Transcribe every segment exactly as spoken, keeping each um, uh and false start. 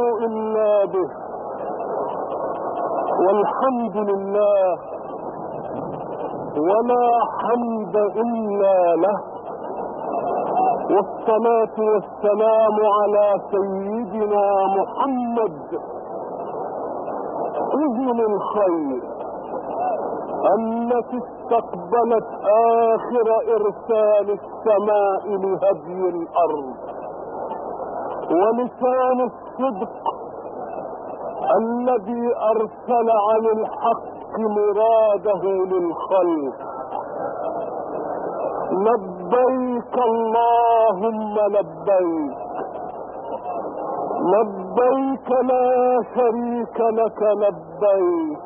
يعمل إلا به، والحمد لله ولا حمد إلا له، والصلاة والسلام على سيدنا محمد إذن الخير التي استقبلت آخر إرسال السماء لهدي الأرض، ولسان الصدق الذي أرسل عن الحق مراده للخلق. لبيك اللهم لبيك، لبيك لا شريك لك لبيك،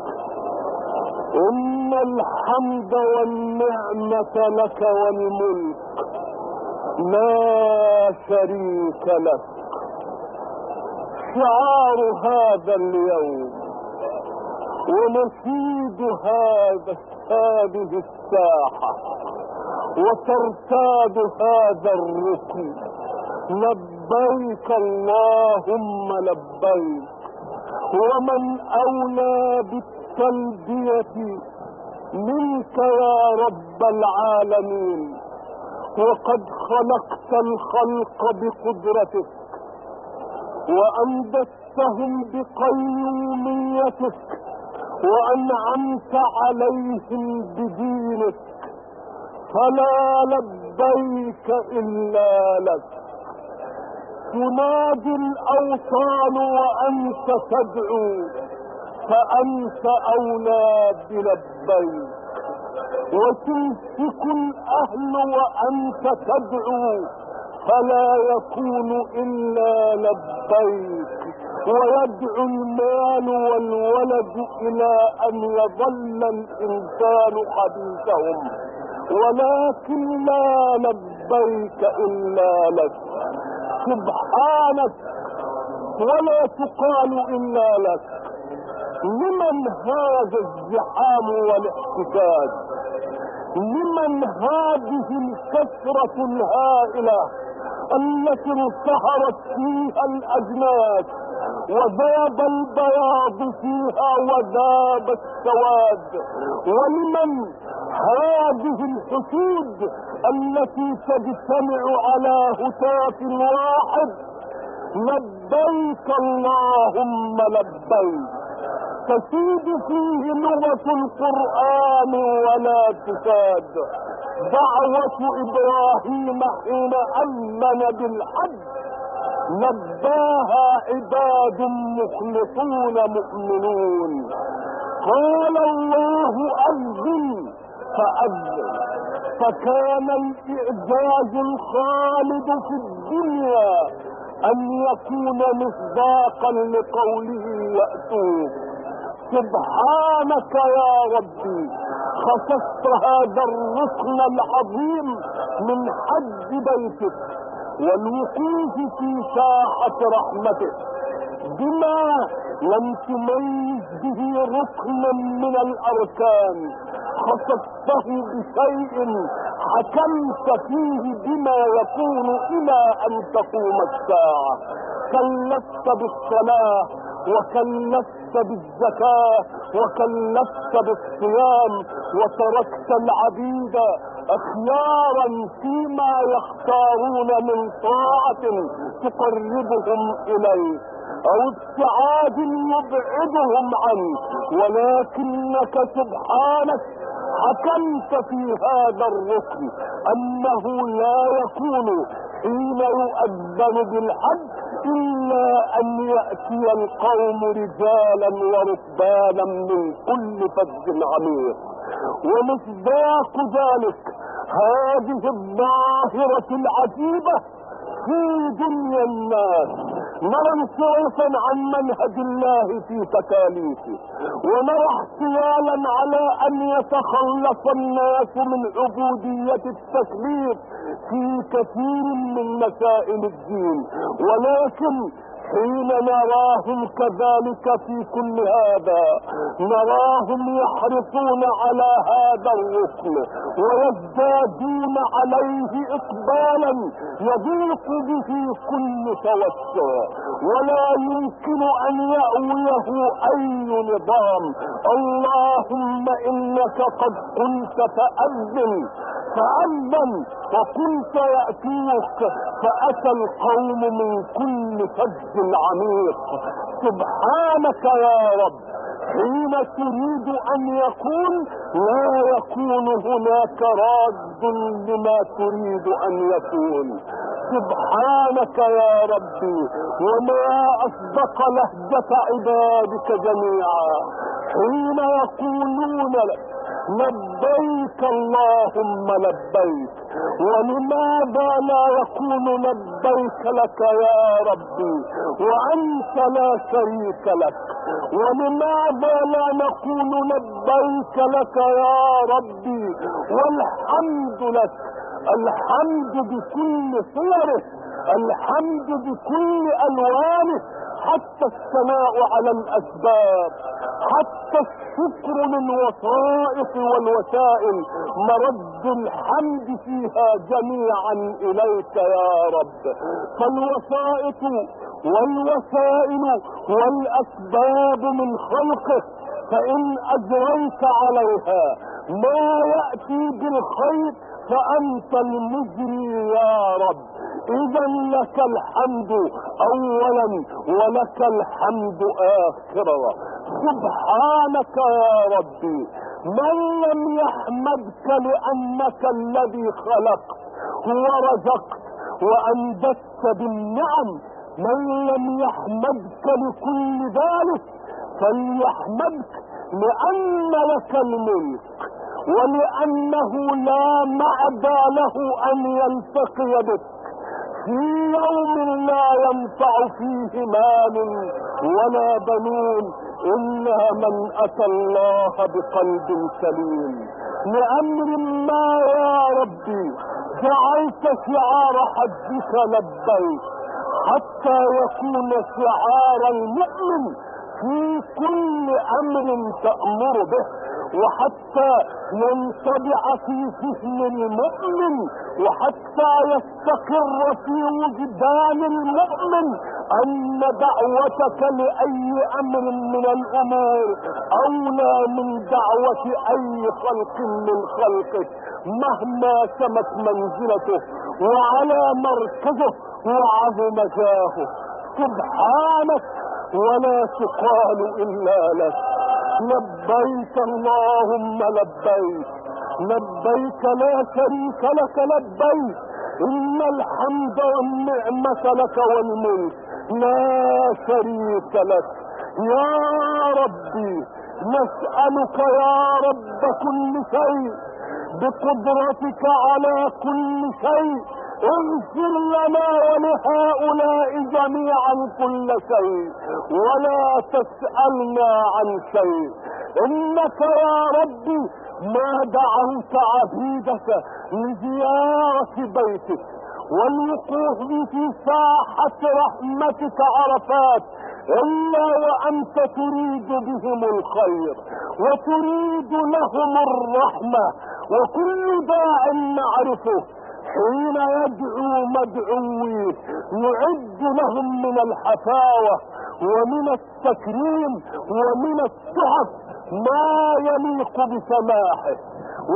إن الحمد والنعمة لك والملك لا شريك لك. شعار هذا اليوم ونشيد هذا هذه الساحة وترتاد هذا الركن لبيك اللهم لبيك. ومن أولى بالتلبية منك يا رب العالمين، وقد خلقت الخلق بقدرتك وأنبتهم بقيوميتك وأنعمت عليهم بدينك، فلا لبيك إلا لك. تنادي الأوطان وأنت تدعو، فأنت أولى بلبيك. وتمسك الأهل وأنت تدعو، فلا يكون إلا لبيك. ويدعو المال والولد إلى أن يظل الإنسان حديثهم، ولكن لا لبيك إلا لك. سبحانك ولا تقال إلا لك. لمن هذا الزحام والاحتكاك؟ لمن هذه الكثرة الهائلة التي انتهرت فيها الأجناس وذاب البياض فيها وذاب السواد؟ ولمن هذه الحشود التي تجتمع على هتاف واحد؟ لبيك اللهم لبيك تسيد فيه لغة القرآن ولا تساد. دعوة إبراهيم حين أذن بالحج لباها عباد مخلصون مؤمنون. قال الله أذن فأذن، فكان الإعجاز الخالد في الدنيا أن يكون مصداقا لقوله يأتوه. سبحانك يا ربي، خصصت هذا الركن العظيم من حج بيتك والوقوف في ساحة رحمتك بما لم تميز به ركنا من الأركان، خصصته بشيء حكمت فيه بما يكون إلى أن تقوم الساعة. كلفت بالصلاة وكلفت بالزكاة وكلفت بالصيام، وتركت العبيد أخيارا فيما يختارون من طاعة تقربهم إليه أو ابتعاد يبعدهم عنه، ولكنك سبحانك حكمت في هذا الركن أنه لا يكون حين يؤذن بالحج إلا أن يأتي القوم رجالا وركبانا من كل فج عميق. ومصداق ذلك هذه الظاهرة العجيبة في دنيا الناس، نرى انصرافا عن منهج الله في تكاليفه، ونرى احتيالا على أن يتخلص الناس من عبودية التكليف في كثير من مسائل الدين. ولكن حين نراهم كذلك في كل هذا نراهم يحرصون على هذا الركن ويزدادون عليه إقبالا يضيق به كل توسع، ولا يمكن أن يأويه أي نظام. اللهم إنك قد كنت فأذن فأذن وكنت يأتيك فأتى القوم من كل فج عميق. سبحانك يا رب، حين تريد أن يكون لا يكون هناك راد لما تريد أن يكون. سبحانك يا ربي، وما أصدق لهجة عبادك جميعا حين يقولون لك لبيك اللهم لبيك. ولماذا لا يكون لبيك لك يا ربي وأنت لا شريك لك؟ ولماذا لا نقول لبيك لك يا ربي والحمد لك؟ الحمد بكل صوره، الحمد بكل ألوانه، حتى الثناء على الأسباب، حتى الشكر من وصائف والوسائل، مرد الحمد فيها جميعا إليك يا رب. فالوصائف والوسائل والأسباب من خلقه، فإن أجريت عليها ما يأتي بالخير فأنت المجري يا رب. إذا لك الحمد أولا ولك الحمد آخرا. سبحانك يا ربي، من لم يحمدك لأنك الذي خلقت ورزقت وأنبتت بالنعم، من لم يحمدك لكل ذلك فليحمدك لأن لك الملك، ولأنه لا معنى له أن يلتقي بك في يوم لا ينفع فيه مال ولا بنون إلا من أتى الله بقلب سليم. لأمر ما يا ربي جعلت شعار حجك لبيك حتى يكون شعار المؤمن في كل أمر تأمر به، وحتى ينطبع في فهم المؤمن، وحتى يستقر في وجدان المؤمن أن دعوتك لأي أمر من الأمور أولى من دعوة أي خلق من خلقك مهما سمت منزلته وعلى مركزه وعظم جاهه. سبحانك ولا تقال إلا لك. لبيك اللهم لبيك، لبيك لا شريك لك لبيك، إن الحمد والنعمة لك والملك لا شريك لك. يا ربي نسألك يا رب كل شيء بقدرتك على كل شيء، اغفر لنا ولهؤلاء جميعا كل شيء ولا تسألنا عن شيء، إنك يا ربي ما دعوت عبيدك لزيارة بيتك والوقوف في ساحة رحمتك عرفات إلا وأنت تريد بهم الخير وتريد لهم الرحمة. وكل داع نعرفه حين يدعو مدعويه يعد لهم من الحفاوة ومن التكريم ومن التعب ما يليق بسماحه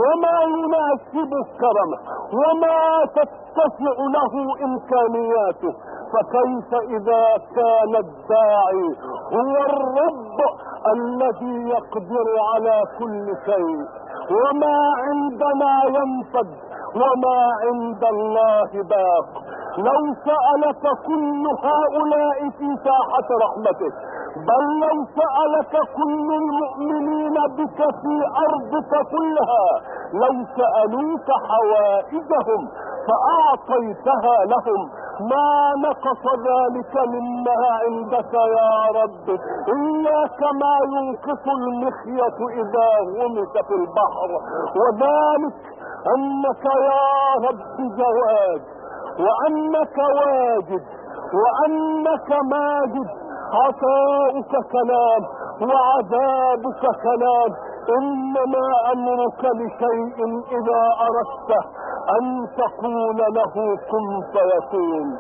وما يناسب الكرم وما تتسع له إمكانياته، فكيف إذا كان الداعي هو الرب الذي يقدر على كل شيء؟ وما عندنا ينفد وما عند الله باق. لو سألك كل هؤلاء في ساحة رحمته، بل لو سألك كل المؤمنين بك في أرضك كلها، لو سألوك حوائجهم فأعطيتها لهم، ما نقص ذلك مما عندك يا رب إلا كما ينقص المخيط إذا غمس في البحر. وذلك أنك يا رب جواد وأنك واجد وأنك ماجد، عطاؤك كلام وعذابك كلام. إنما أمرك لشيء إذا أردته أن تقول له كن فيكون.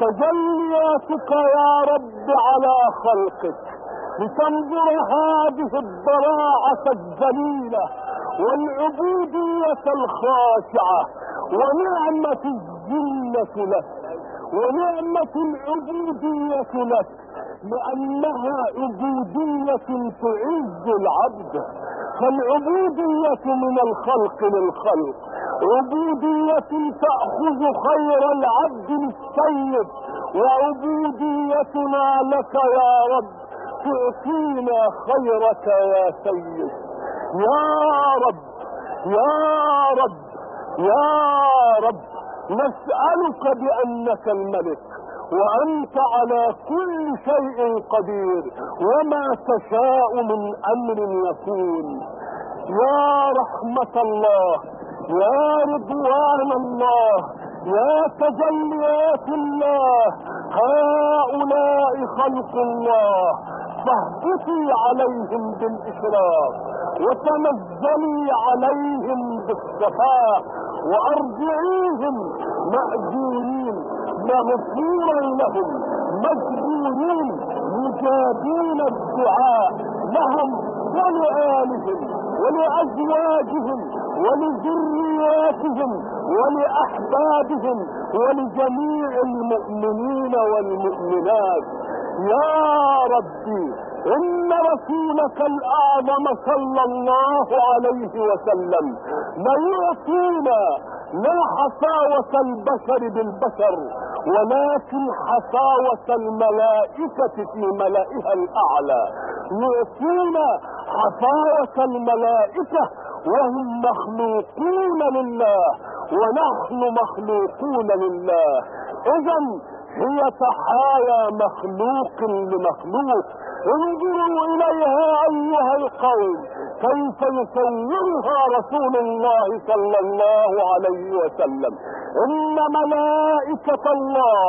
تجلياتك يا رب على خلقك لتنظر هذه الضراعة الجميلة والعبودية الخاشعة ونعمة الذلة لك ونعمة العبودية لك، لأنها عبودية تعز العبد. فالعبودية من الخلق للخلق عبودية تأخذ خير العبد السيد، وعبوديتنا لك يا رب تعطينا خيرك يا سيد. يا رب يا رب يا رب نسألك بأنك الملك وأنت على كل شيء قدير وما تشاء من أمر يكون. يا رحمة الله، يا رضوان الله، يا تجليات الله، هؤلاء خلق الله، فاهبطي عليهم بالإشراق وتنزلي عليهم بالصفاء وأرجعيهم مأجورين مغفورا لهم مجبورين مجابين الدعاء لهم ولآلهم ولأزواجهم ولذرياتهم ولأحبابهم ولجميع المؤمنين والمؤمنات. يا ربي إن رسولك الأعظم صلى الله عليه وسلم لا يعطينا لا حساوة البشر بالبشر، ولكن حساوة الملائكة في ملائها الأعلى. يعطينا حساوة الملائكة وهم مخلوقون لله ونحن مخلوقون لله. إذن هي تحايا مخلوق لمخلوق. انظروا إليها أيها القوم كيف يصورها رسول الله صلى الله عليه وسلم. إن ملائكة الله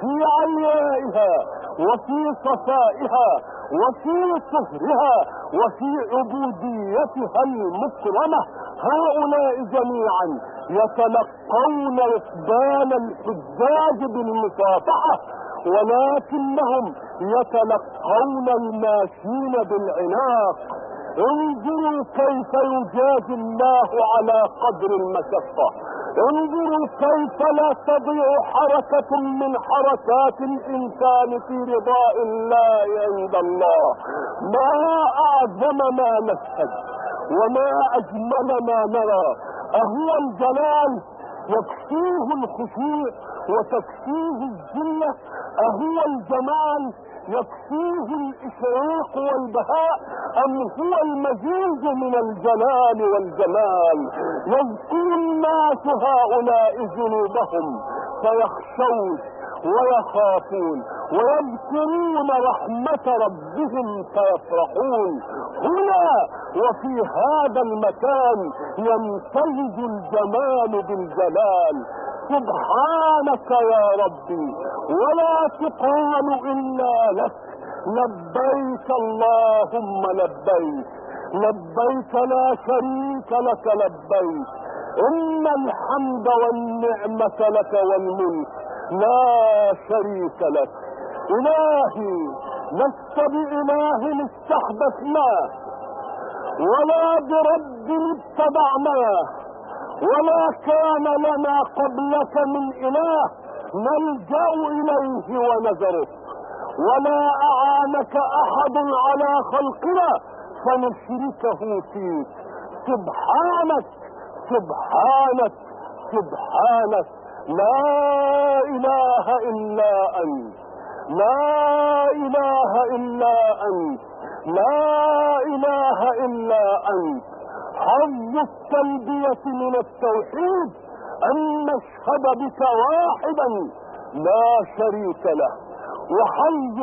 في عليائها وفي صفائها وفي صهرها وفي عبوديتها المكرمة هؤلاء جميعا يتلقون إقبال الحجاج بالمصافحة، ولكنهم يتلقون الماشين بالعناق. انظروا كيف يجازي الله على قدر المشقة. انظروا كيف لا تضيع حركة من حركات الإنسان في رضاء الله عند الله. ما أعظم ما نشهد وما أجمل ما نرى. أهو الجلال يكفيه الخشوع وتكفيه الذلة؟ أهو الجمال يكفيه الإشراق والبهاء؟ أم هو المزيد من الجلال والجمال؟ يذكر الناس هؤلاء ذنوبهم فيخشون ويخافون ويذكرون رحمة ربهم فيفرحون. هنا وفي هذا المكان يمتزج الجمال بالجلال. سبحانك يا ربي ولا تقال إلا لك. لبيك اللهم لبيك، لبيك لا شريك لك لبيك، إن الحمد والنعمة لك والملك لا شريك لك. إلهي لست بإله استحدثناه ولا برب اتبعناه، ولا كان لنا قبلك من إله نلجأ إليه ونذرك، ولا أعانك أحد على خلقنا فنشركه فيك. سبحانك سبحانك سبحانك لا إله إلا أنت، لا إله إلا أنت، لا إله إلا أنت. حظ التلبية من التوحيد أن نشهد بك واحدا لا شريك له، وحظ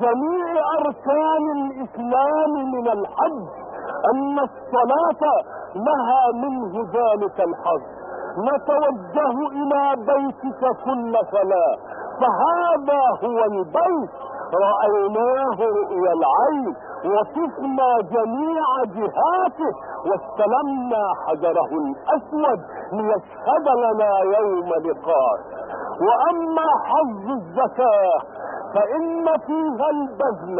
جميع أركان الإسلام من الحج أن الصلاة لها منه ذلك الحظ. نتوجه إلى بيتك كل صلاة فهذا هو البيت رأيناه رؤيا العين وشفنا جميع جهاته واستلمنا حجره الأسود ليشهد لنا يوم لقاء. وأما حظ الزكاة فإن فيها البذل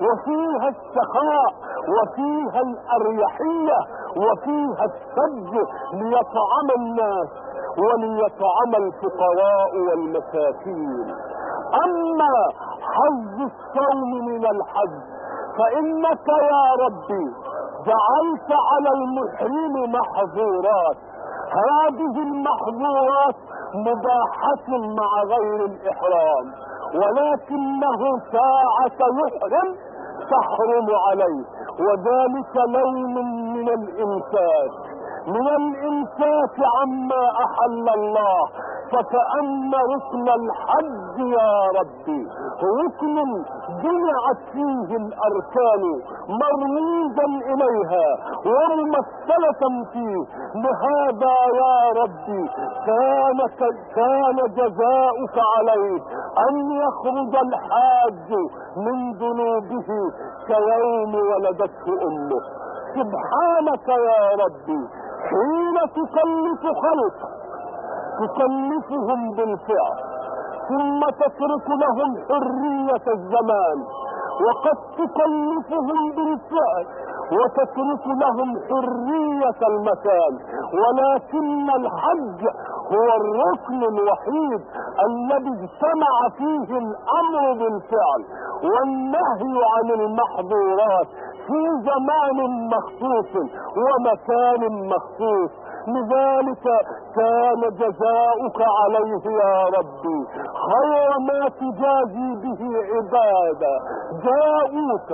وفيها السخاء وفيها الأريحية وفيها السج ليطعم الناس وليطعم الفقراء والمساكين. أما حظ الصوم من الحج فإنك يا ربي جعلت على المحرم محظورات، هذه المحظورات مباحة مع غير الإحرام، ولكنه ساعة يحرم تحرم عليه، وذلك نوع من الإمساك من الإمساك عما أحل الله. فكأن ركن الحج يا ربي ركن جمعت فيه الأركان مرموزا إليها وممثلة فيه، لهذا يا ربي كان, كان جزاؤك عليه أن يخرج الحاج من ذنوبه كيوم ولدته أمه. سبحانك يا ربي حين تكلف خلقك تكلفهم بالفعل ثم تترك لهم حرية الزمان، وقد تكلفهم بالفعل وتترك لهم حرية المكان. ولكن الحج هو الركن الوحيد الذي اجتمع فيه الأمر بالفعل والنهي عن المحظورات في زمان مخصوص ومكان مخصوص. لذلك كان جزاؤك عليه يا ربي خير ما تجازي به عبادا، جاءوك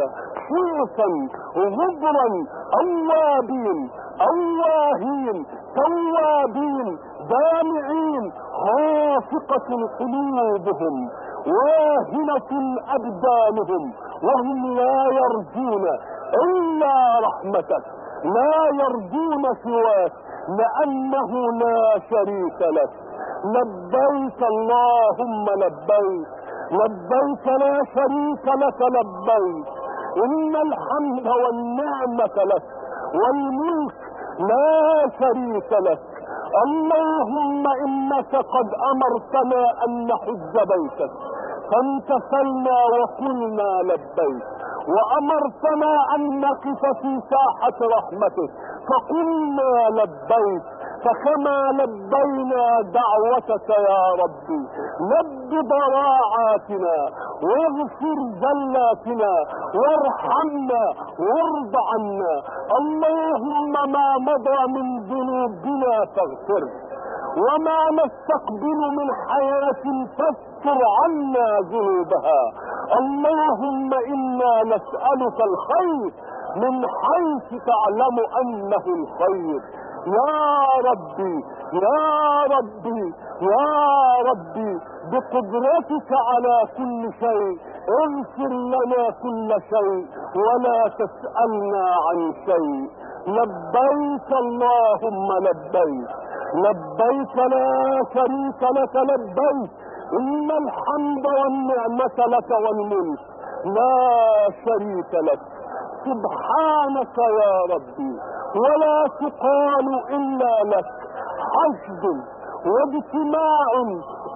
شيئا غبرا أوابين أواهين توابين دامعين خافقة قلوبهم واهنة أبدانهم وهم لا يرجون إلا رحمتك، لا يرجون سواك لأنه لا شريك لك. لبيك اللهم لبيك، لبيك لا شريك لك لبيك، إن الحمد والنعمة لك والملك لا شريك لك. اللهم إنك قد أمرتنا أن نحج بيتك فامتثلنا وقلنا لبيك، وأمرتنا أن نقف في ساحة رحمته فقلنا لبيك. فكما لبينا دعوتك يا ربي لب ضراعاتنا واغفر زلاتنا وارحمنا وارض عنا. اللهم ما مضى من ذنوبنا فاغفر، وما نستقبل من حياة فاستر عنا ذنوبها. اللهم إنا نسألك الخير من حيث تعلم أنه الخير. يا ربي يا ربي يا ربي بقدرتك على كل شيء اغفر لنا كل شيء ولا تسألنا عن شيء. لبيك اللهم لبيك، لبيك لا شريك لك لبيك، إن الحمد والنعمة لك والملك لا شريك لك. سبحانك يا ربي ولا تقال إلا لك حشد واجتماع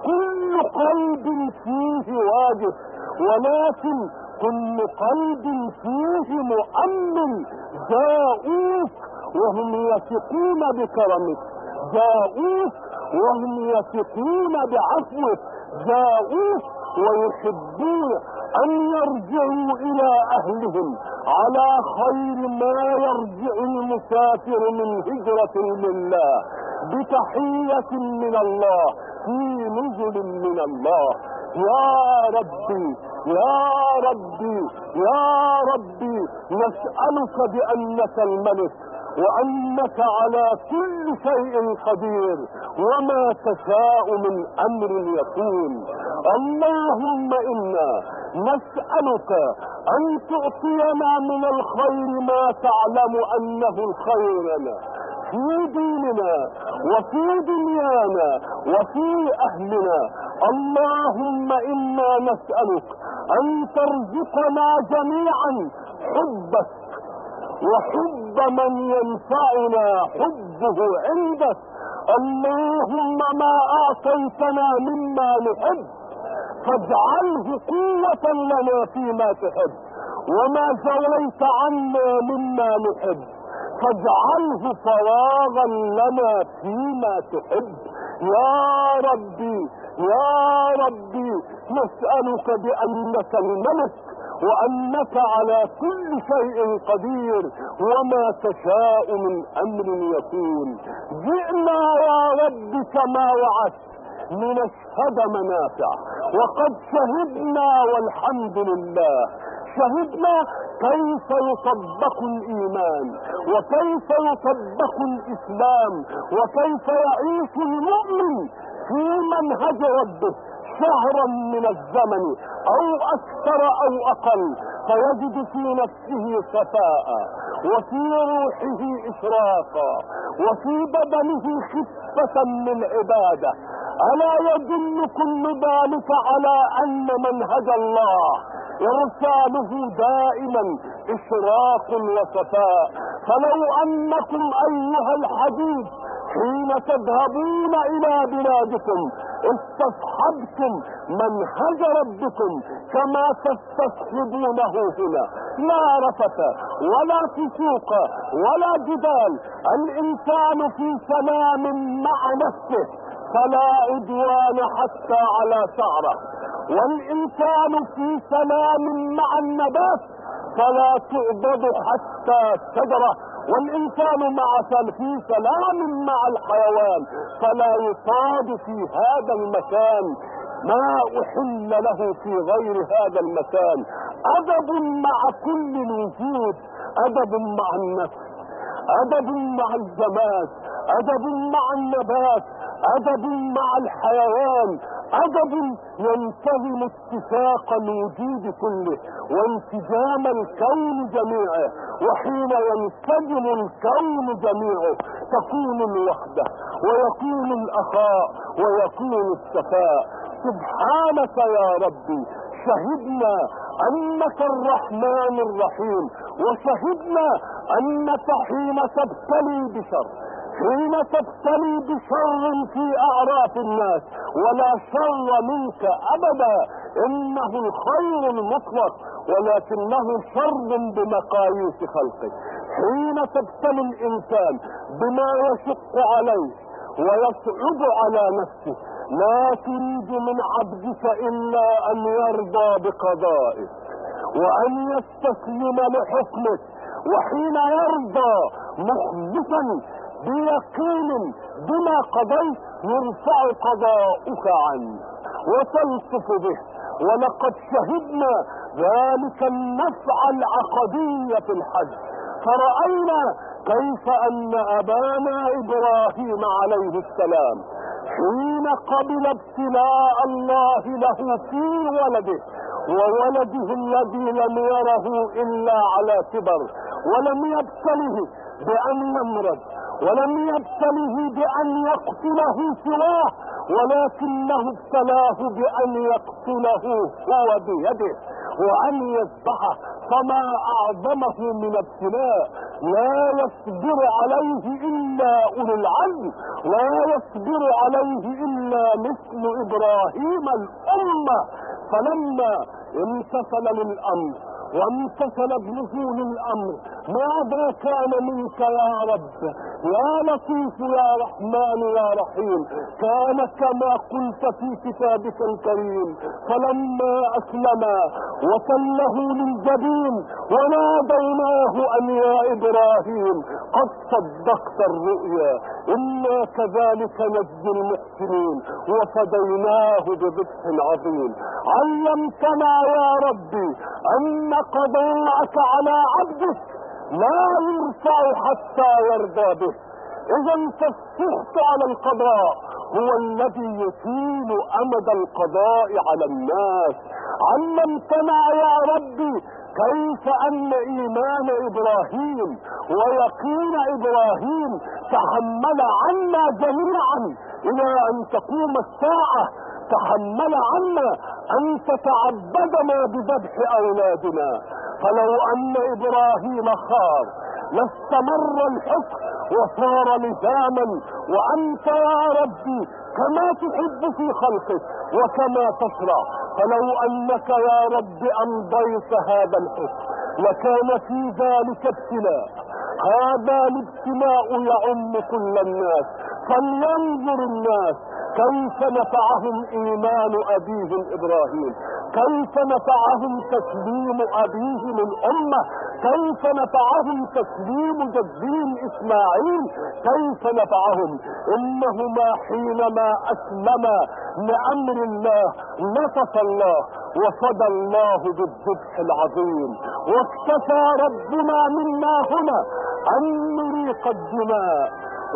كل قلب فيه واجب، ولكن كل قلب فيه مؤمن جاءوك وهم يثقون بكرمك، جاءوك وهم يثقون بعفوك، جاءوك ويحبون أن يرجعوا إلى أهلهم على خير ما يرجع المسافر من هجرة لله، بتحية من الله في نزل من الله. يا ربي يا ربي يا ربي نسألك بأنك الملك وأنك على كل شيء قدير وما تشاء من أمر يكون. اللهم إنا نسألك أن تعطينا من الخير ما تعلم أنه الخير لنا في ديننا وفي دنيانا وفي أهلنا. اللهم إنا نسألك أن ترزقنا جميعا حبك وحب من ينفعنا حبه عندك. اللهم ما أعطيتنا مما نحب فاجعله قوة لنا فيما تحب، وما زويت عنا مما نحب فاجعله فراغا لنا فيما تحب. يا ربي يا ربي نسألك بأنك الملك وأنك على كل شيء قدير وما تشاء من أمر يكون. جئنا يا رب كما وعدت لنشهد منافع، وقد شهدنا والحمد لله. شهدنا كيف يطبق الإيمان وكيف يطبق الإسلام وكيف يعيش المؤمن في منهج ربه شهرا من الزمن او اكثر او اقل، فيجد في نفسه صفاء وفي روحه اشراقا وفي بدنه خفة من عبادة. الا يدل كل ذلك على ان منهج الله ارساله دائما اشراق وصفاء. فلو انكم ايها الحبيب حين تذهبون الى بلادكم استصحبتم منهج ربكم كما تستصحبونه هنا، لا رفث ولا فسوق ولا جدال، الانسان في سلام مع نفسه فلا عدوان حتى على ثغره، والانسان في سلام مع النبات فلا تعبد حتى شجره، والإنسان مع في سلام مع الحيوان فلا يصاد في هذا المكان ما أحل له في غير هذا المكان. أدب مع كل الوجود، أدب مع النفس، أدب مع الجماد، أدب مع النبات، أدب مع الحيوان، أدب ينتظم اتفاق الوجود كله وانسجام الكون جميعه. وحين ينسجم الكون جميعه تكون الوحدة ويكون الأخاء ويكون الصفاء. سبحانك يا ربي شهدنا أنك الرحمن الرحيم، وشهدنا أنك حين تبتلي بشر حين تبتلي بشر في أعراف الناس ولا شر منك أبدا، إنه الخير المطلق ولكنه شر بمقاييس خلقه. حين تبتلي الإنسان بما يشق عليه ويصعب على نفسه لا تريد من عبدك إلا أن يرضى بقضائك وأن يستسلم لحكمك، وحين يرضى مخلصا بيقين بما قضيت يرفع قضاءك عنه وتلطف به. ولقد شهدنا ذلك النفع العقدي في الحج، فرأينا كيف أن أبانا إبراهيم عليه السلام حين قبل ابتلاء الله له في ولده وولده الذي لم يره إلا على كبر، ولم يبتله بأن يمرض ولم يبتله بأن يقتله سواه، ولكنه ابتلاه بأن يقتله هو بيده وأن يذبحه. فما أعظمه من ابتلاء، لا يصبر عليه إلا أولو العزم، لا يصبر عليه إلا مثل إبراهيم الأمة. فلما امتثل للأمر وامتثل ابنه للأمر ماذا كان منك يا رب يا لطيف يا رحمن يا رحيم، كان كما قلت في كتابك الكريم. فلما أسلما وتله للجبين وناديناه أن يا إبراهيم قد صدقت الرؤيا إنا كذلك نجزي المحسنين، وفديناه بذبح عظيم. علمتنا يا ربي أن قضاءك على عبدك لا يرفع حتى يرضى به، إذا فالسخط على القضاء هو الذي يطيل أمد القضاء على الناس. علمتنا يا ربي كيف أن إيمان إبراهيم ويقين إبراهيم تحمل عنا جميعا إلى أن تقوم الساعة، تحمل عنا أن تتعبدنا بذبح أولادنا. فلو أن إبراهيم خاف لاستمر الحق وصار لزاما، وأنت يا ربي كما تحب في خلقك وكما تشرع. فلو أنك يا رب أمضيت هذا الحكم لكان في ذلك ابتلاء، هذا الابتلاء يعم كل الناس. فلينظر الناس كيف نفعهم إيمان أبيهم إبراهيم، كيف نفعهم تسليم أبيهم الأمة، كيف نفعهم تسليم جدهم إسماعيل، كيف نفعهم. إنهما حينما أسلما لأمر الله نصف الله وصدى الله بالذبح العظيم. واكتفى ربنا منا هنا أن نريق الدماء،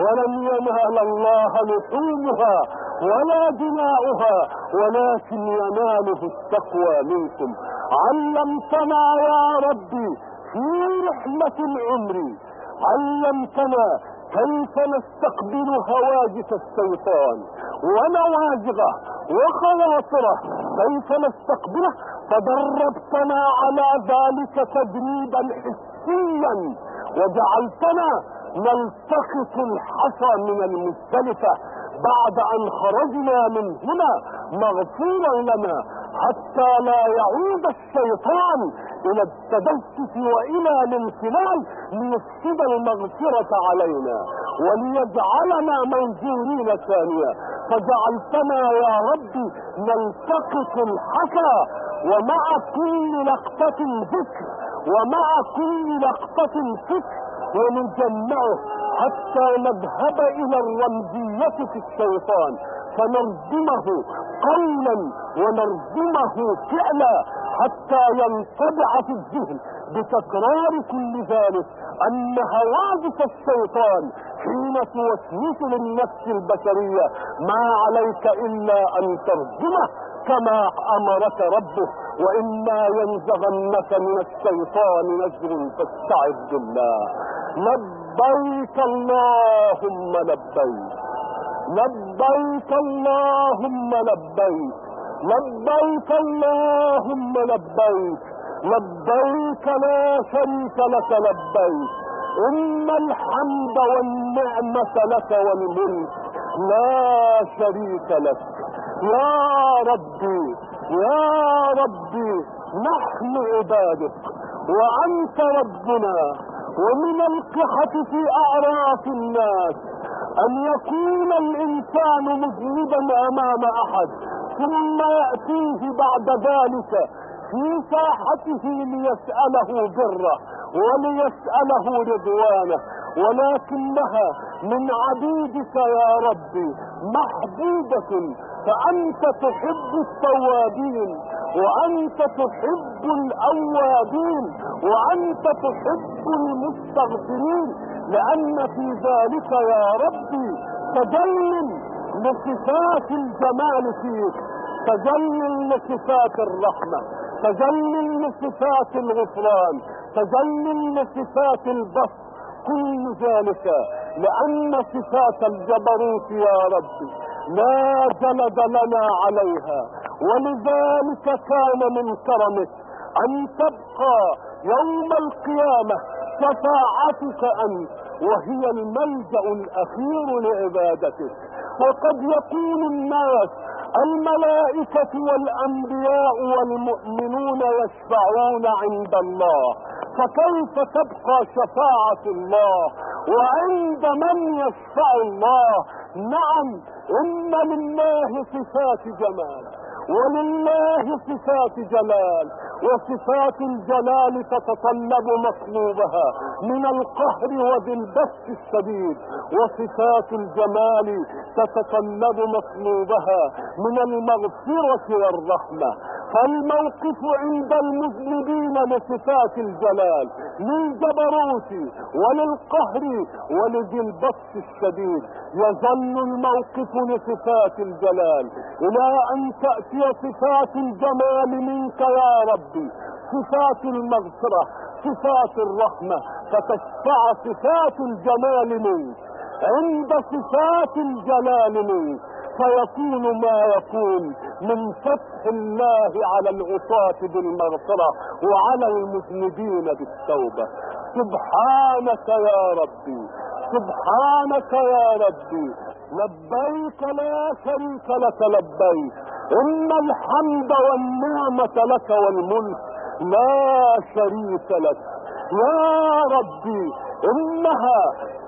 ولن ينال الله لحومها ولا دماؤها، ولكن يناله التقوى منكم. علمتنا يا ربي في رحلة العمر، علمتنا كيف نستقبل هواجس الشيطان ونوازغه وخواطره، كيف نستقبله. فدربتنا على ذلك تدريبا حسيا، وجعلتنا نلتقط الحصى من المزدلفة بعد أن خرجنا من هنا مغفورا لنا، حتى لا يعود الشيطان إلى التدسس وإلى الانفلال ليفسد المغفرة علينا وليجعلنا منذورين ثانية. فجعلتنا يا ربي نلتقط الحصى، ومع كل لقطة ذكر ومع كل لقطة فكر ونجمعه حتى نذهب إلى الرمزية في الشيطان، فنردمه قولا ونردمه فعلا حتى ينطبع في الذهن بتكرار كل ذلك أن هواجس الشيطان حين توسوس للنفس البشرية ما عليك إلا أن تردمه كما أمرك ربه. وإما ينزغنك من الشيطان نزغ فاستعذ بالله. لبيك اللهم لبيك، لبيك اللهم لبيك، لبيك اللهم لبيك، لبيك لا شريك لك لبيك، إن الحمد والنعمة لك والملك لا شريك لك. يا ربي يا ربي نحن عبادك وأنت ربنا، ومن القحة في أعراف الناس أن يكون الإنسان مذنبا أمام أحد ثم يأتيه بعد ذلك في ساحته ليسأله بره وليسأله رضوانه، ولكنها من عبيدك يا ربي محبوبة. فأنت تحب التوابين وأنت تحب الأوابين وأنت تحب المستغفرين، لأن في ذلك يا ربي تجلل لصفات الجمال فيك، تجلل لصفات الرحمة، تجلل لصفات الغفران، تجلل لصفات البسط. كل ذلك لأن صفات الجبروت يا ربي لا جلد لنا عليها، ولذلك كان من كرمك أن تبقى يوم القيامة شفاعتك أنت، وهي الملجأ الأخير لعبادتك. وقد يكون الناس الملائكة والأنبياء والمؤمنون يشفعون عند الله، فكيف تبقى شفاعة الله وعند من يشفع الله؟ نعم، إن لله صفات جمال ولله صفات جلال، وصفات الجلال تتطلب مطلوبها من القهر وبالبث الشديد، وصفات الجمال تتطلب مطلوبها من المغفرة والرحمة. فالموقف عند المذنبين لصفات الجلال للجبروت وللقهر ولذي البطش الشديد، يظل الموقف لصفات الجلال إلى أن تأتي صفات الجمال منك يا ربي، صفات المغفرة، صفات الرحمة، فتشفع صفات الجمال منك عند صفات الجلال منك. فيكون ما يكون من فتح الله على العصاة بالمغفرة وعلى المذنبين بالتوبة. سبحانك يا ربي، سبحانك يا ربي، لبيك لا شريك لك لبيك، إن الحمد والنعمة لك والملك لا شريك لك. يا ربي إنها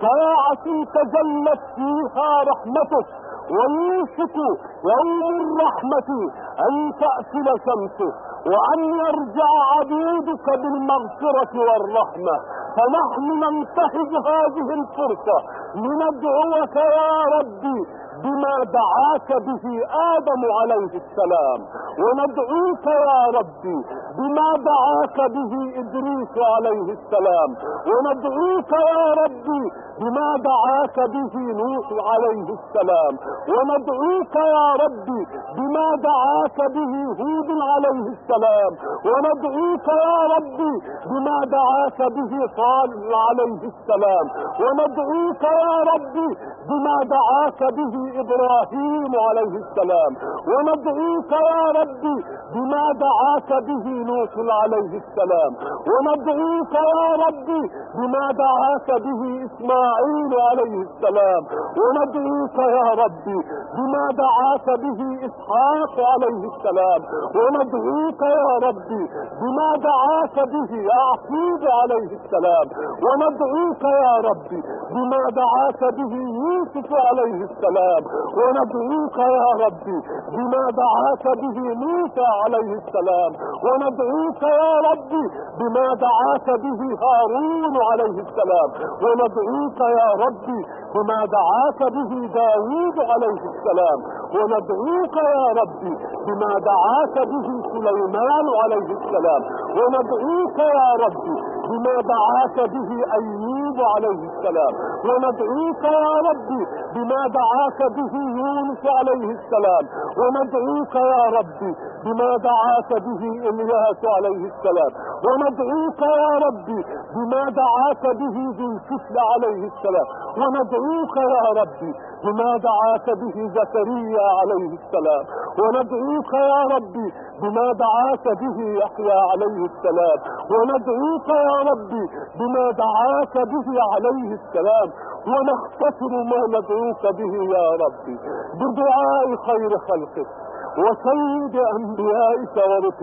ساعة تجلت فيها رحمتك، ويوشك يوم الرحمة أن تأسل شمسه وأن يرجع عبيدك بالمغفرة والرحمة، فنحن ننتهز هذه الفرصة لندعوك يا ربي بما دعاك به آدم عليه السلام، وندعوك يا ربي بما دعاك به إدريس عليه السلام، وندعوك يا ربي بما دعاك به نوح عليه السلام، وندعوك يا ربي بما دعاك به هود عليه السلام، وندعوك يا ربي بما دعاك به صالح عليه السلام، وندعوك يا ربي بما دعاك به إبراهيم عليه السلام، وندعوك يا ربي بما دعاك به نوح عليه السلام، وندعوك يا ربي بما دعاك به إسماعيل عليه السلام، وندعوك يا ربي بما دعاك به إسحاق عليه السلام، وندعوك يا ربي بما دعاك به يعقوب عليه السلام، وندعوك يا ربي بما دعاك به يوسف عليه السلام، وندعوك يا ربي بما دعاك به موسى عليه السلام، وندعوك يا ربي بما دعاك به هارون عليه السلام، وندعوك يا ربي بما دعاك به داوود عليه السلام، وندعوك يا ربي بما دعاك به سليمان عليه السلام، وندعوك يا ربي بما دعاك به أيوب عليه السلام، وندعوك يا ربي بما دعاك به يونس عليه السلام، وندعوك يا ربي بما دعاك به إلياس عليه السلام، وندعوك يا ربي بما دعاك به ذو الكفل عليه السلام، وندعوك يا ربي بما دعاك به زكريا عليه السلام، وندعوك يا ربي بما دعاك به يحيى عليه السلام، وندعوك يا ربي بما دعاك به عليه السلام، ونختتم ما ندعوك به يا ربي بدعاء خير خلقك وسيد أنبيائك ورسلك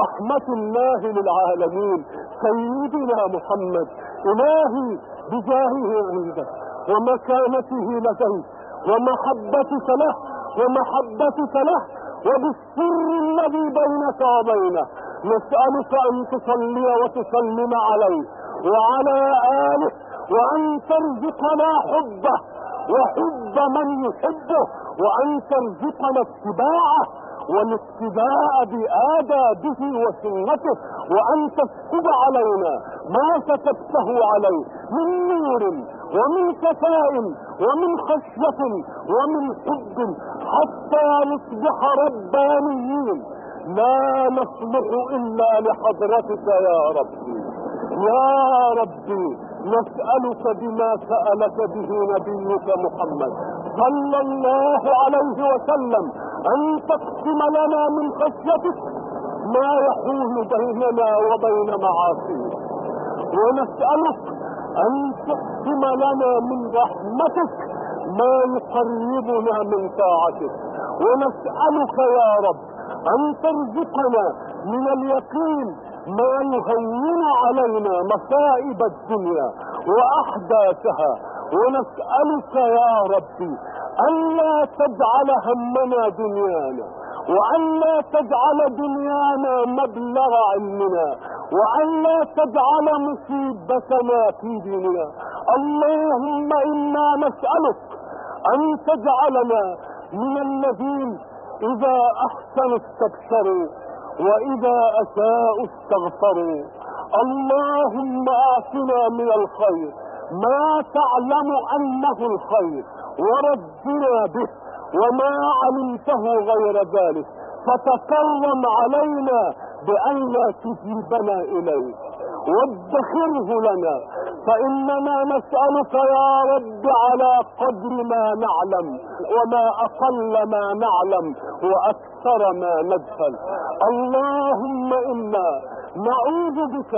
رحمة الله للعالمين سيدنا محمد. إلهي بجاهه عندك ومكانته لديك ومحبتك له ومحبتك له وبالسر الذي بينك وبينه نسألك أن تصلي وتسلم عليه وعلى آله، وأن ترزقنا حبه وحب من يحبه، وأن ترزقنا اتباعه والاتباع بآدابه وسنته، وأن تسكب علينا ما كتبته عليه من نور ومن كفاء ومن خشية ومن حب، حتى نصبح ربانيين لا نصبح إلا لحضرتك يا ربي. يا ربي نسألك بما سألك به نبيك محمد صلى الله عليه وسلم أن تقسم لنا من خشيتك ما يحول بيننا وبين معاصيك، ونسألك أن تقسم لنا من رحمتك ما يقربنا من طاعتك، ونسألك يا رب أن ترزقنا من اليقين ما يهون علينا مصائب الدنيا وأحداثها، ونسألك يا ربي ألا تجعل همنا دنيانا، وألا تجعل دنيانا مبلغ علمنا، وألا تجعل مصيبتنا في ديننا. اللهم إنا نسألك أن تجعلنا من الذين إذا أحسنوا استبشروا وإذا أساءوا استغفروا. اللهم آتنا من الخير ما تعلم أنه الخير وردنا به، وما علمته غير ذلك فتكرم علينا بأن لا تجيبنا إليه، وادخره لنا فإنما نسألك يا رب على قدر ما نعلم وما أقل ما نعلم وأكثر ما نجهل. اللهم إنا نعوذ بك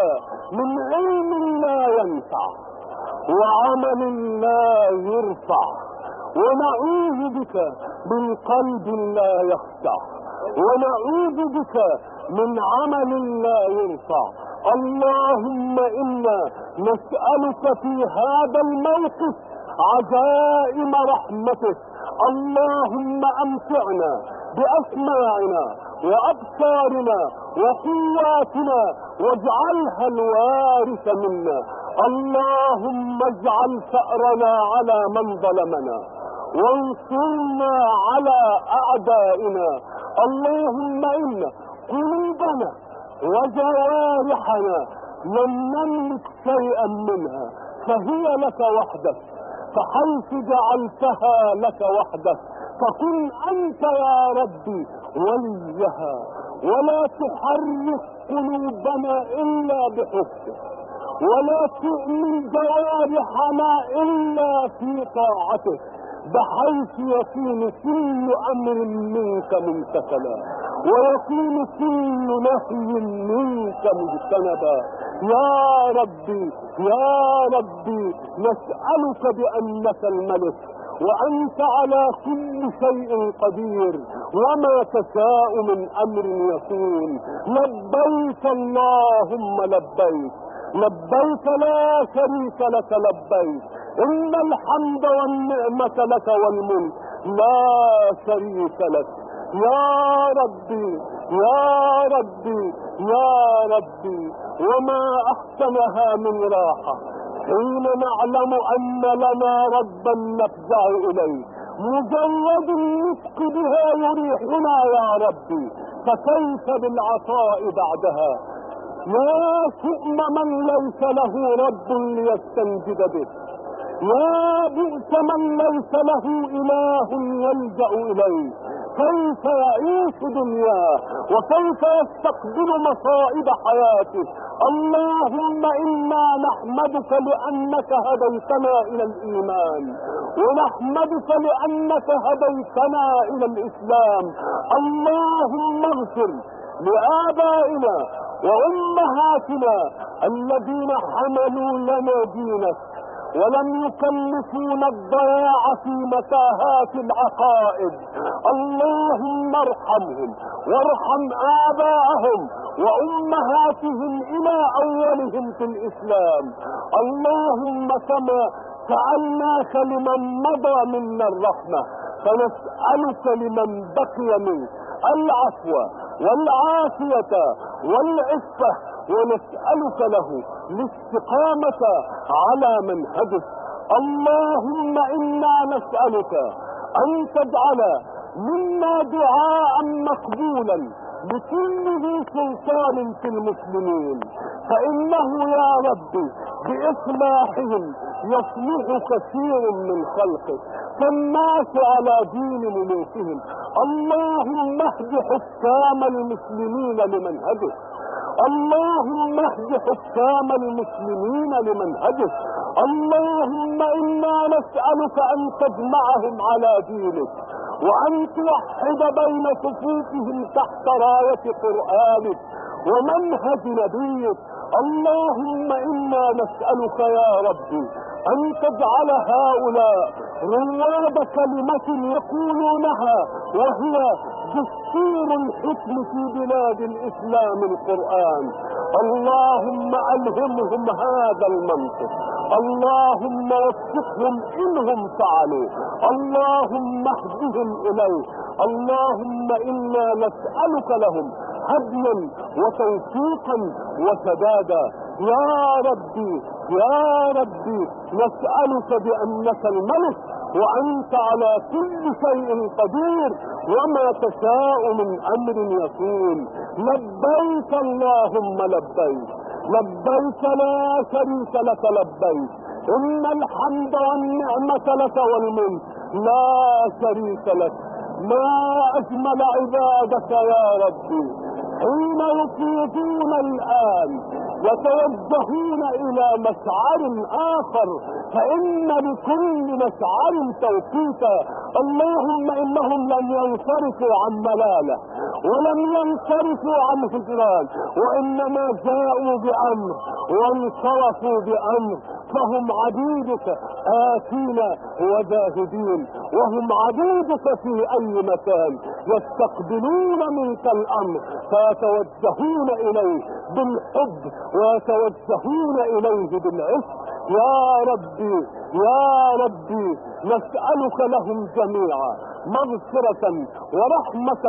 من علم لا ينفع وعمل لا يرفع، ونعوذ بك من قلب لا يخشع، ونعوذ بك من عمل لا يرفع. اللهم إنا نسألك في هذا الموقف عزائم رحمتك. اللهم أمتعنا بأسماعنا وأبصارنا وقواتنا واجعلها الوارث منا. اللهم اجعل ثأرنا على من ظلمنا وانصرنا على أعدائنا. اللهم إنا قلوبنا وجوارحنا لم نملك شيئا منها فهي لك وحدك، فحيث جعلتها لك وحدك فكن أنت يا ربي وليها، ولا تحرك قلوبنا إلا بحبك، ولا تؤمن جوارحنا إلا في طاعتك، بحيث يكون كل أمر منك ممتثلا ويكون كل نهي منك مجتنبا. يا ربي يا ربي نسألك بأنك الملك وأنت على كل شيء قدير، وما تشاء من أمر يكون. لبيك اللهم لبيك، لبيك لا شريك لك لبيك، إن الحمد والنعمة لك والملك لا شريك لك. يا ربي يا ربي يا ربي وما أحسنها من راحة حين نعلم أن لنا ربا نفزع إليه، مجرد النطق بها يريحنا يا ربي، فكيف بالعطاء بعدها؟ يا شؤم من ليس له رب ليستنجد به، يا بئس من ليس له إله يلجأ إليه. كيف يعيش دنياه وكيف يستقبل مصائب حياته؟ اللهم إنا نحمدك لأنك هديتنا إلى الإيمان، ونحمدك لأنك هديتنا إلى الإسلام. اللهم اغفر لآبائنا وأمهاتنا الذين حملوا لنا دينك ولم يكلفونا الضياع في متاهات العقائد. اللهم ارحمهم وارحم آباءهم وأمهاتهم إلى أولهم في الإسلام. اللهم كما سألناك لمن مضى منا الرحمة فنسألك لمن بقي منك العفو والعافية والعفة، ونسألك له الاستقامة على منهجك. اللهم إنا نسألك أن تجعل منا دعاء مقبولا بكل ذي سلطان في المسلمين، فإنه يا ربي بإصلاحهم يصلح كثير من خلقك، فالناس على دين ملوكهم. اللهم اهد حكام المسلمين لمنهجك، اللهم اهد حكام المسلمين لمنهجك. اللهم إنا نسألك أن تجمعهم على دينك، وأن توحد بين صفوفهم تحت راية قرآنك ومنهج نبيك. اللهم إنا نسألك يا ربي أن تجعل هؤلاء رواد كلمة يقولونها وهي دستور الحكم في بلاد الإسلام القرآن. اللهم ألهمهم هذا المنطق، اللهم وفقهم إنهم فعلوا، اللهم اهدهم إليه. اللهم إنا نسألك لهم هديا وتوفيقا وسدادا. يا ربي يا ربي نسألك بأنك الملك وأنت على كل شيء قدير، وما تشاء من أمر يكون. لبيك اللهم لبيك، لبيك لا شريك لك لبيك، إن الحمد والنعمة لك والملك لا شريك لك. ما أجمل عبادك يا ربي حين يفيضون الآن وتوجهون إلى مسعر آخر، فإن لكل مسعر توقيتا. اللهم إنهم لم ينصرفوا عن ملالة ولم ينصرفوا عن هجران، وإنما جاءوا بأمر وانصرفوا بأمر، فهم عبيدك آتينا وزاهدين، وهم عبيدك في أي مكان يستقبلون منك الأمر فيتوجهون إليه بالحب ويتوجهون إليه بالعشق. يا ربي يا ربي نسألك لهم جميعا مغفرة ورحمة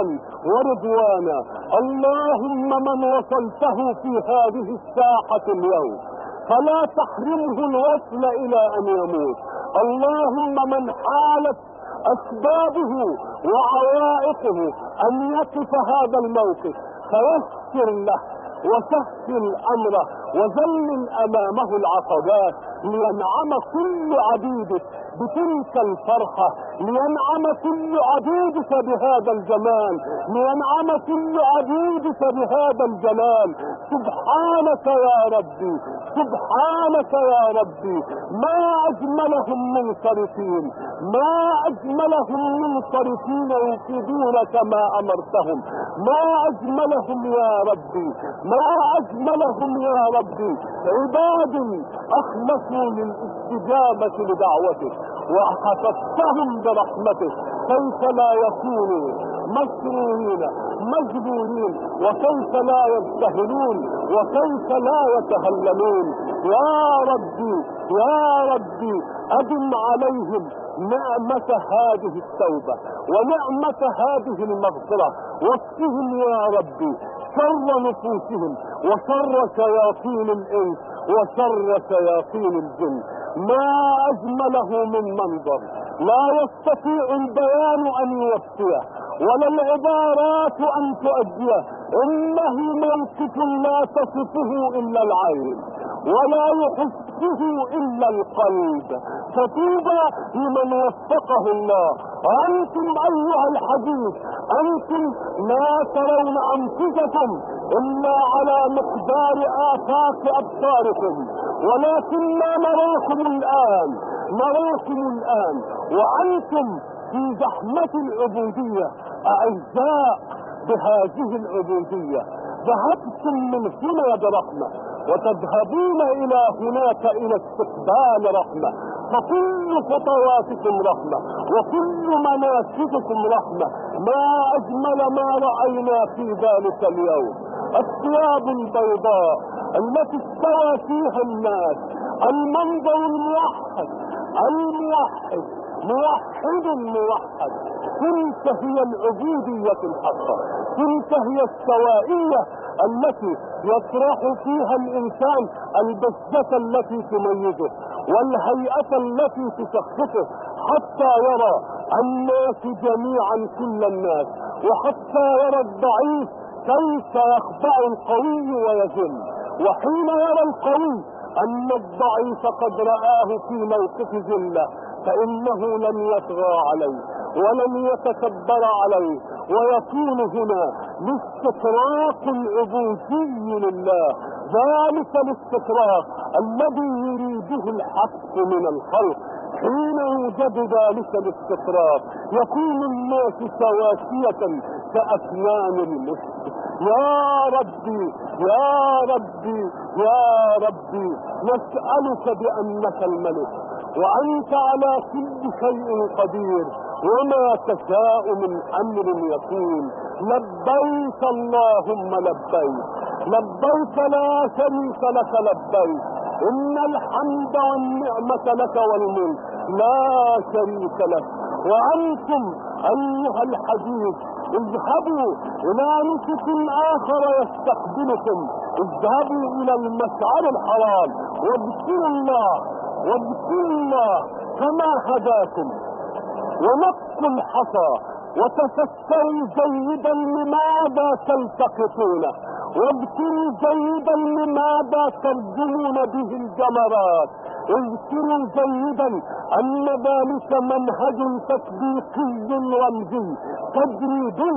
ورضوانا. اللهم من وصلته في هذه الساعة اليوم فلا تحرمه الوصل إلى أن يموت. اللهم من حالت أسبابه وعوائقه أن يقف هذا الموقف فيسر له وسهل أمره وذلل أمامه العقبات، لينعم كل عبيدك بتلك الفرحة، لينعم كل عبيدك بهذا الجمال، لينعم كل عبيدك بهذا الجلال. سبحانك يا ربي سبحانك يا ربي، ما أجملهم منصرفين ما أجملهم منصرفين ينفذون كما أمرتهم، ما أجملهم يا ربي ما أجملهم يا ربي عباد أخلصوا للاستجابة لدعوتك وحفظتهم برحمته. كيف لا يكونوا مسرورين مجبورين، وكيف لا يبتهلون، وكيف لا يتهللون. يا ربي يا ربي أدم عليهم نعمة هذه التوبة ونعمة هذه المغفرة، وفقهم يا ربي شر نفوسهم وشر شياطين الإنس وشر شياطين الجن. ما أجمله من منظر لا يستطيع البيان أن يوفيه ولا العبارات أن تؤديه. إنه موقف لا تصفه إلا العين ولا يحسه إلا القلب. فطوبى لمن وفقه الله. أنتم أيها الحديث أنتم لا ترون أنفسكم إلا على مقدار آفاق أبصاركم، ولكننا نراكم الآن نراكم الآن وأنتم في زحمة العبودية. أعزاء بهذه العبودية ذهبتم من هنا برحمة وتذهبون إلى هناك إلى استقبال رحمة، فكل خطواتكم رحمة وكل مناسككم رحمة. ما أجمل ما رأينا في ذلك اليوم، الثياب البيضاء التي استوى فيها الناس، المنظر الموحد الموحد موحد موحد. تلك هي العبودية الحقة، تلك هي السوائية التي يطرح فيها الإنسان البزة التي تميزه والهيئة التي تشخصه، حتى يرى الناس جميعا كل الناس، وحتى يرى الضعيف كيف يخضع القوي ويذل. وحين يرى القوي أن الضعيف قد رآه في موقف ذلة فإنه لن يطغى عليه ولن يتكبر عليه، ويكون هنا الاستطراق العبودي لله. ذلك الاستطراق الذي يريده الحق من الخلق. حين يوجد ذلك الاستطراق يكون الناس سواسية كأسنان المشت. يا ربي يا ربي يا ربي نسألك بأنك الملك وأنت على كل شيء قدير، وما تشاء من أمر يكون. لبيك اللهم لبيك لبيك لا شريك لك لبيك، إن الحمد والنعمة لك والملك لا شريك لك. وأنتم أيها الحديث اذهبوا إلى نسك آخر يستقبلكم، اذهبوا إلى المسعر الحرام، وابتلوا الله وابتلوا الله كما هداكم، ونقوا الحصى وتفكروا جيدا لماذا تلتقطونه، وابتلوا جيدا لماذا ترجمون به الجمرات. اذكروا جيدا أن ذلك منهج تطبيقي رمزي تجريبي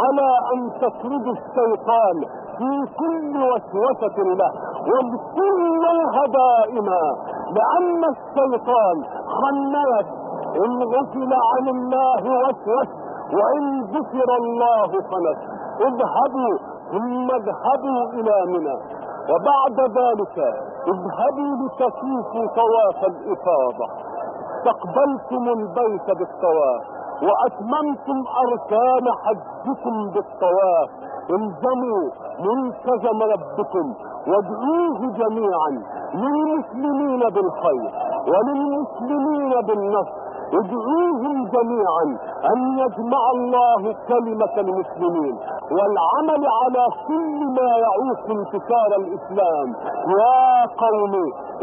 على أن تطرد الشيطان في كل وسوسة له وابتل الهدائم، لأن الشيطان خنّت إن غفل عن الله وسوس، وإن ذكر الله خنث. اذهبوا ثم اذهبوا إلى منى، وبعد ذلك اذهبوا لتطوفوا طواف الإفاضة. استقبلتم البيت بالطواف، وأتممتم أركان حجكم بالطواف. الزموا منتظم ربكم، وادعوه جميعا للمسلمين بالخير وللمسلمين بالنصر. ادعوهم جميعا ان يجمع الله كلمة المسلمين والعمل على كل ما يعوق انتصار الاسلام. يا قوم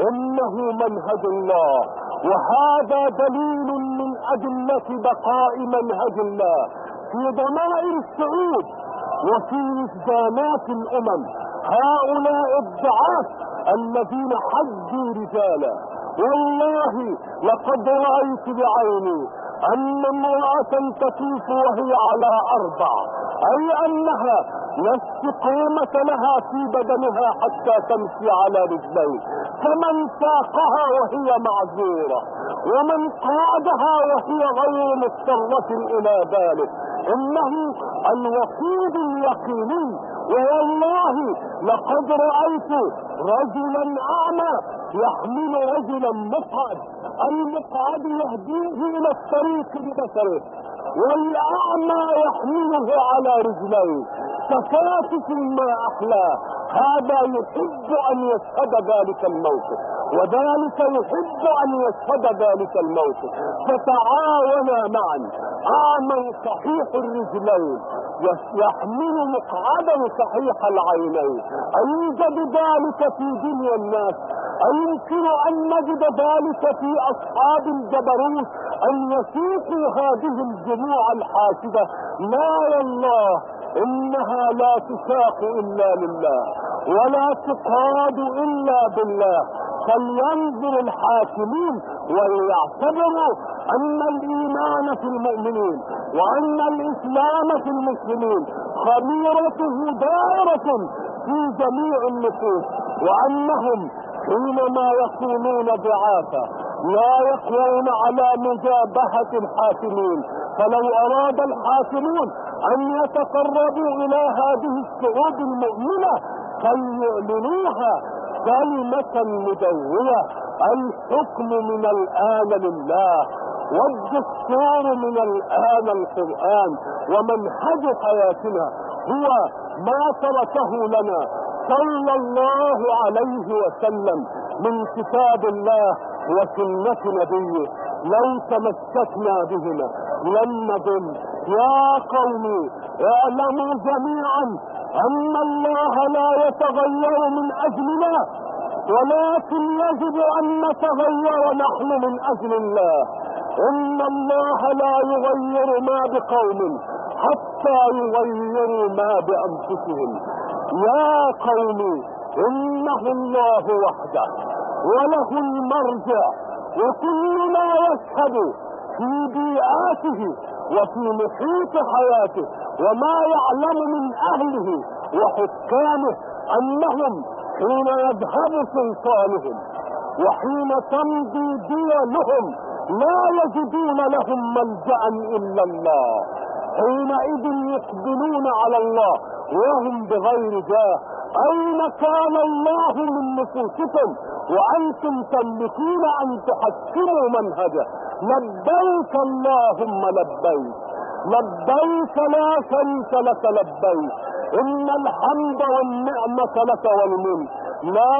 انه منهج الله، وهذا دليل من ادلة بقاء منهج الله في ضمائر الشعوب وفي وجدانات الامم. هؤلاء الضعاف الذين حجوا رجالا، والله لقد رأيت بعيني أن امرأة تطوف وهي على أربع، أي أنها لا استقامة لها في بدنها حتى تمشي على رجلين. فمن ساقها وهي معذورة، ومن قادها وهي غير مضطرة إلى ذلك، إنه الوقود اليقيني. والله لقد رأيت رجلا أعمى يحمل رجلا مقعد، المقعد يهديه الى الطريق ببصره، والاعمى يحمله على رجليه. تكاتف ما احلاه. هذا يحب ان يشهد ذلك الموقف، وذلك يحب ان يشهد ذلك الموقف. فتعاونا معا. اعمى صحيح الرجلين يحمل مقعدا صحيح العينين. ايوجد ذلك في دنيا الناس؟ أيمكن أن نجد ذلك في أصحاب الجبروت أن يسوقوا هذه الجموع الحاسدة؟ لا والله، إنها لا تساق إلا لله، ولا تقاد إلا بالله. فلينظر الحاكمين وليعتبروا أن الإيمان في المؤمنين وأن الإسلام في المسلمين خميرته دائرة في جميع النفوس، وأنهم حينما يكونون ضعافا لا يقوون على مجابهة الحاكمين. فلو أراد الحاكمون أن يتقربوا إلى هذه الشعوب المؤمنة فليعلنوها كلمة مدوية: الحكم من الآن لله، والدستور من الآن القرآن. ومنهج حياتنا هو ما تركه لنا صلى الله عليه وسلم من كتاب الله وسنة نبيه. لو تمسكنا بهما لن نضل. يا قومي اعلموا جميعا ان الله لا يتغير من اجلنا، ولكن يجب ان نتغير نحن من اجل الله. ان الله لا يغير ما بقوم حتى يغيروا ما بانفسهم. يا قومي إنه الله وحده وله المرجع، وكلنا يشهد في بيئاته وفي محيط حياته وما يعلم من أهله وحكامه أنهم حين يذهب سلطانهم وحين تمضي ديالهم لا يجدون لهم ملجأ إلا الله. حينئذ يقبلون على الله وهم بغير جاه. أين كان الله من نفوسكم وأنتم تملكون أن تحكموا منهجه؟ لبيك اللهم لبيك، لبيك لا شريك لك لبيك، إن الحمد والنعمة لك والملك لا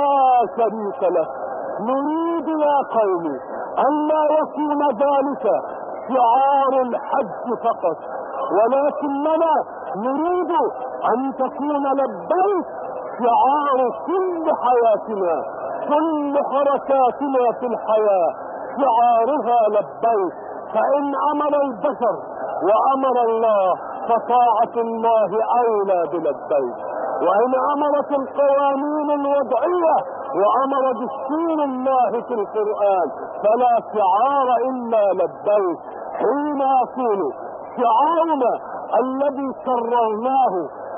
شريك لك. نريد يا قومي أن لا يكون ذلك شعار الحج فقط، ولكننا نريد أن تكون لبيك شعار كل حياتنا، كل حركاتنا في الحياة شعارها لبيك. فإن أمر البشر وأمر الله فطاعة الله أولى بلبيك، وإن أمرت القوانين الوضعية وأمر دستور الله في القرآن فلا شعار إلا لبيك. حين يكون شعارنا الذي كررناه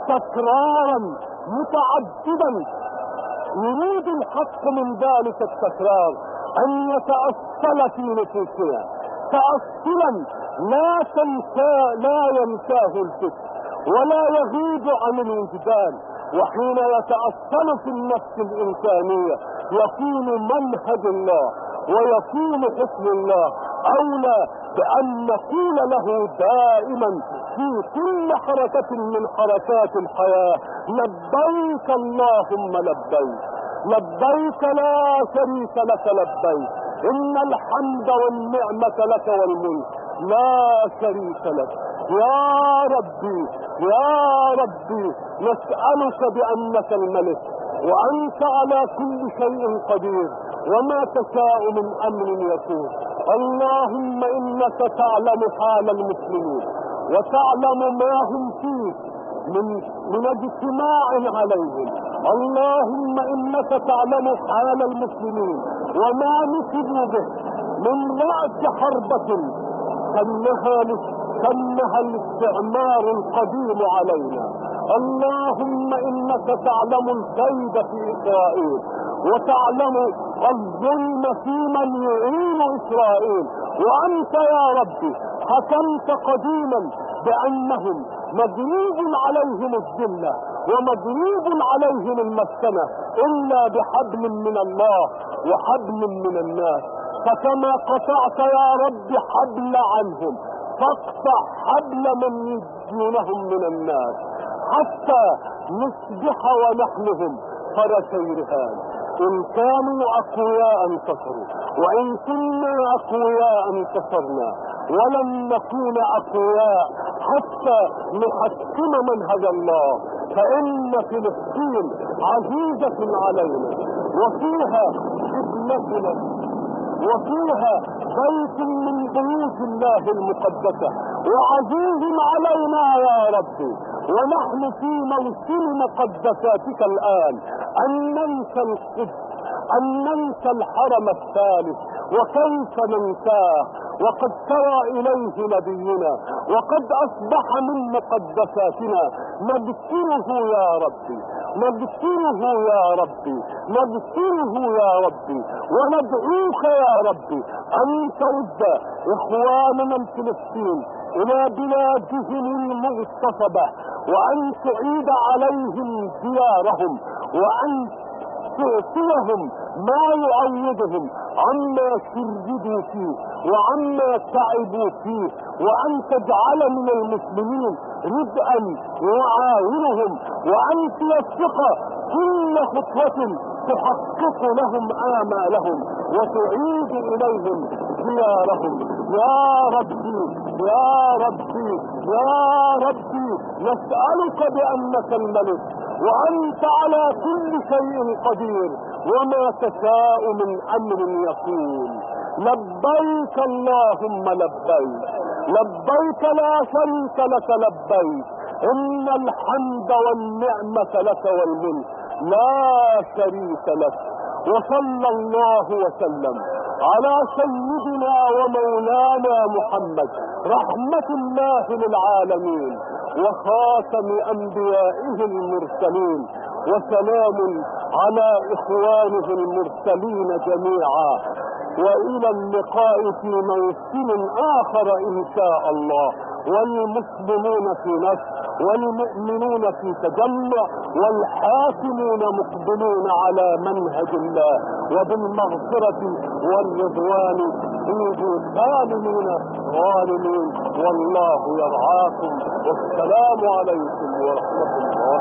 تكرارا متعددا يريد الحق من ذلك التكرار أن يتأصل في نفوسها تأصلا لا تنسى لا ينساه الفكر ولا يغيب عن الوجدان. وحين يتأصل في النفس الإنسانية يكون منهج الله ويكون حكم الله أولى بأن نقول له دائما في كل حركة من حركات الحياة لبيك اللهم لبيك، لبيك لا شريك لك لبيك، إن الحمد والنعمة لك والملك لا شريك لك. يا ربي يا ربي نسألك بأنك الملك وأنت على كل شيء قدير وما تشاء من أمر يكون. اللهم إنك تعلم حال المسلمين وتعلم ما هم فيه من, من اجتماع عليهم. اللهم إنك تعلم حال المسلمين وما نسبوا به من رأس حربة كمها الاستعمار القديم علينا. اللهم إنك تعلم الكيد في إسرائيل وتعلم الظلم في من يعين إسرائيل، وأنت يا ربي حكمت قديما بأنهم مغلوب عليهم الذلة ومغلوب عليهم المسكنة إلا بحبل من الله وحبل من الناس، فكما قطعت يا ربي حبل عنهم فاقطع حبل من يدونهم من الناس حتى نصبح ونحنهم فرسي رهان. إن كانوا أقوياء انتصروا وإن كنا أقوياء انتصرنا ولن نكون أقوياء حتى نحكم منهج الله، فإن فلسطين عزيزة علينا وفيها ابنتنا وفيها بيت من بيوت الله المقدسة وعزيز علينا يا ربي. ونحن في موسم مقدساتك الآن أن ننسى القدس أن ننسى الحرم الثالث وكيف ننساه وقد سرى إليه نبينا وقد أصبح من مقدساتنا. نذكره يا ربي نذكره يا ربي نذكره يا ربي وندعوك يا ربي أن ترد إخواننا الفلسطين إلى بلادهم المغتصبة وأن تعيد عليهم ديارهم وأن تعطيهم ما يؤيدهم عما شردوا فيه وعما تعبوا فيه، وأن تجعل من المسلمين ردءا وعاونهم، وأن توفق كل خطوة تحقق لهم آمالهم وتعيد إليهم ديارهم. يا ربي يا ربي يا ربي نسألك بأنك الملك وأنت على كل شيء قدير وما تشاء من أمر يكون. لبيك اللهم لبيك، لبيك لا شريك لك لبيك، إن الحمد والنعمة لك والملك لا شريك لك. وصلى الله وسلم على سيدنا ومولانا محمد رحمة الله للعالمين وخاتم أنبيائه المرسلين، وسلام على إخوانه المرسلين جميعا، وإلى اللقاء في موسم آخر إن شاء الله. والمسلمون في نفس والمؤمنون في تجمع والحاكمون مقبلون على منهج الله وبالمغفرة والرضوان إذ ظالمين ظالمين. والله يرعاكم والسلام عليكم ورحمة الله.